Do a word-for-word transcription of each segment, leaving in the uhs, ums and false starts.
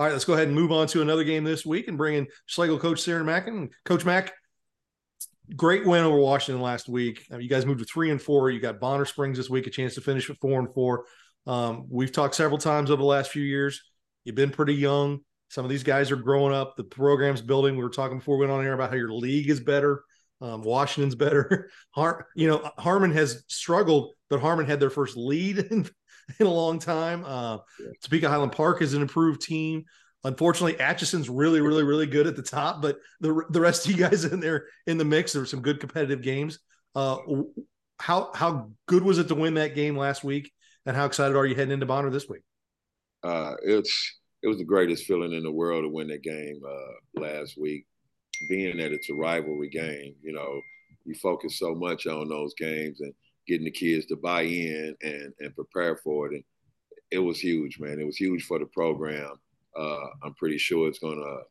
All right, let's go ahead and move on to another game this week and bring in Schlagle coach Cernyn Macon. Coach Mack, great win over Washington last week. You guys moved to three and four. You got Bonner Springs this week, a chance to finish with four and four. Um, we've talked several times over the last few years. You've been pretty young. Some of these guys are growing up. The program's building. We were talking before we went on air about how your league is better. Um, Washington's better. Har- you know, Harmon has struggled, but Harmon had their first lead in, in a long time. Uh, yeah. Topeka Highland Park is an improved team. Unfortunately, Atchison's really, really, really good at the top, but the the rest of you guys in there in the mix, there were some good competitive games. Uh, how how good was it to win that game last week, and how excited are you heading into Bonner this week? Uh, it's it was the greatest feeling in the world to win that game uh, last week. Being that it's a rivalry game, you know, you focus so much on those games and getting the kids to buy in and and prepare for it. And it was huge, man. It was huge for the program. Uh, I'm pretty sure it's going to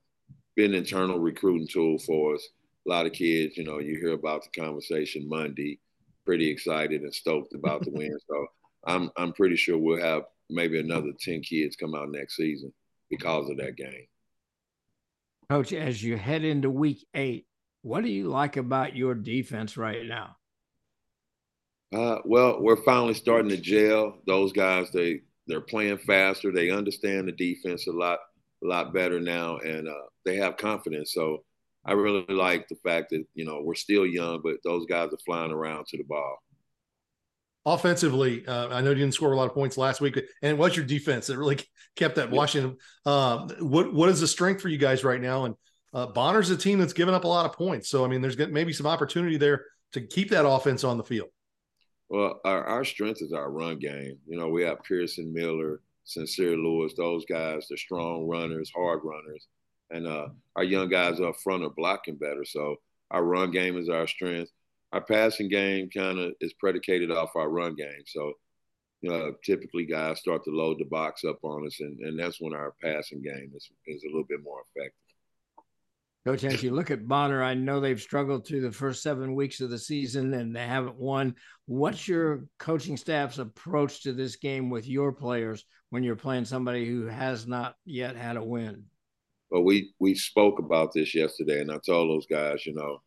be an internal recruiting tool for us. A lot of kids, you know, you hear about the conversation Monday, pretty excited and stoked about the win. So I'm I'm pretty sure we'll have maybe another ten kids come out next season because of that game. Coach, as you head into week eight, what do you like about your defense right now? Uh, well, we're finally starting to gel. Those guys, they, they're playing faster. They understand the defense a lot, a lot better now, and uh, they have confidence. So I really like the fact that, you know, we're still young, but those guys are flying around to the ball. Offensively, uh, I know you didn't score a lot of points last week, and what's your defense that really kept that Washington? Uh, what what is the strength for you guys right now? And uh, Bonner's a team that's given up a lot of points, so I mean, there's maybe some opportunity there to keep that offense on the field. Well, our, our strength is our run game. You know, we have Pearson Miller, Sincere Lewis; those guys, they're strong runners, hard runners, and uh, our young guys up front are blocking better. So our run game is our strength. Our passing game kind of is predicated off our run game. So, you know, typically guys start to load the box up on us, and, and that's when our passing game is, is a little bit more effective. Coach, as you look at Bonner, I know they've struggled through the first seven weeks of the season and they haven't won. What's your coaching staff's approach to this game with your players when you're playing somebody who has not yet had a win? Well, we, we spoke about this yesterday, and I told those guys, you know,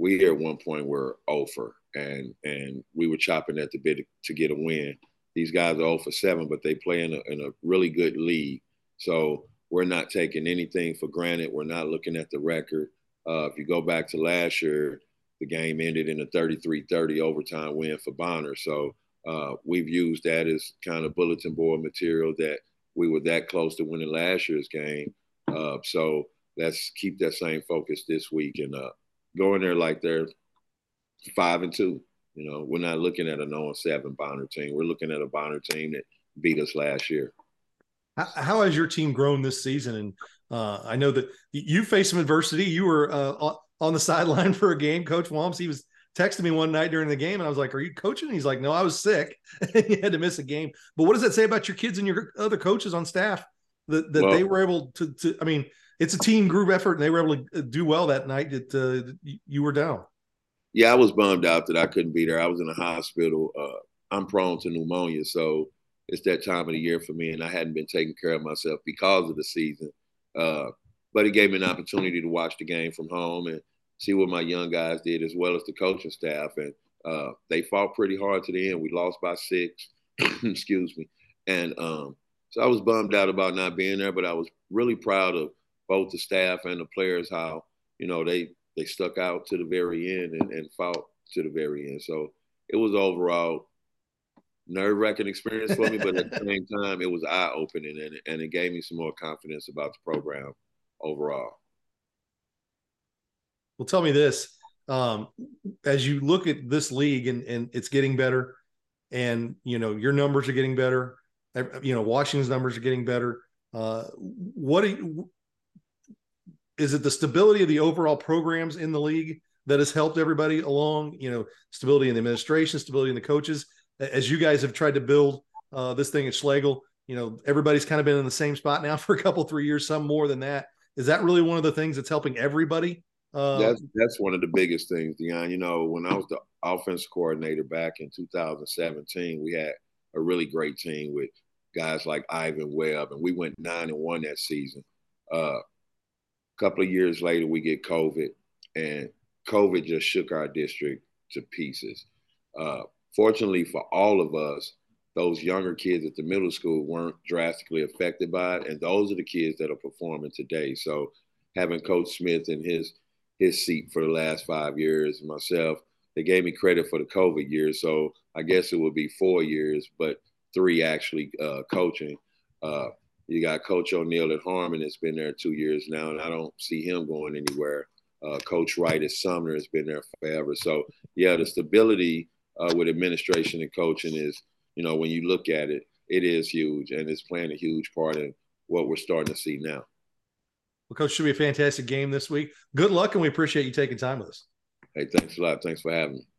we at one point were oh for, and and we were chopping at the bit to get a win. These guys are oh for seven, but they play in a, in a really good league. So we're not taking anything for granted. We're not looking at the record. Uh, if you go back to last year, the game ended in a thirty-three thirty overtime win for Bonner. So uh, we've used that as kind of bulletin board material that we were that close to winning last year's game. Uh, so let's keep that same focus this week and uh go in there like they're five and two. You know, we're not looking at a oh and seven Bonner team. We're looking at a Bonner team that beat us last year. How, how has your team grown this season? And uh, I know that you faced some adversity. You were uh, on the sideline for a game. Coach Wamps, he was texting me one night during the game, and I was like, are you coaching? And he's like, no, I was sick. And he had to miss a game. But what does that say about your kids and your other coaches on staff that, that well, they were able to, to – I mean – it's a team group effort, and they were able to do well that night that uh, you were down. Yeah, I was bummed out that I couldn't be there. I was in the hospital. Uh, I'm prone to pneumonia, so it's that time of the year for me, and I hadn't been taking care of myself because of the season. Uh, but it gave me an opportunity to watch the game from home and see what my young guys did as well as the coaching staff. And uh, they fought pretty hard to the end. We lost by six. Excuse me. And um, so I was bummed out about not being there, but I was really proud of both the staff and the players, how, you know, they, they stuck out to the very end and, and fought to the very end. So it was overall nerve-wracking experience for me, but at the same time, it was eye-opening, and, and it gave me some more confidence about the program overall. Well, tell me this. Um, as you look at this league, and, and it's getting better, and, you know, your numbers are getting better, you know, Washington's numbers are getting better, Uh, what do you, is it the stability of the overall programs in the league that has helped everybody along? You know, stability in the administration, stability in the coaches. As you guys have tried to build uh, this thing at Schlagle, you know, everybody's kind of been in the same spot now for a couple, three years, some more than that. Is that really one of the things that's helping everybody? Uh, that's that's one of the biggest things, Deion. You know, when I was the offense coordinator back in two thousand seventeen, we had a really great team with guys like Ivan Webb, and we went nine and one that season. Uh, a couple of years later, we get COVID, and COVID just shook our district to pieces. Uh, fortunately for all of us, those younger kids at the middle school weren't drastically affected by it, and those are the kids that are performing today. So having Coach Smith in his his seat for the last five years, myself, they gave me credit for the COVID year, so I guess it would be four years, but three actually uh, coaching. Uh, you got Coach O'Neill at Harmon that's been there two years now, and I don't see him going anywhere. Uh, Coach Wright at Sumner has been there forever. So, yeah, the stability uh, with administration and coaching is, you know, when you look at it, it is huge, and it's playing a huge part in what we're starting to see now. Well, Coach, it should be a fantastic game this week. Good luck, and we appreciate you taking time with us. Hey, thanks a lot. Thanks for having me.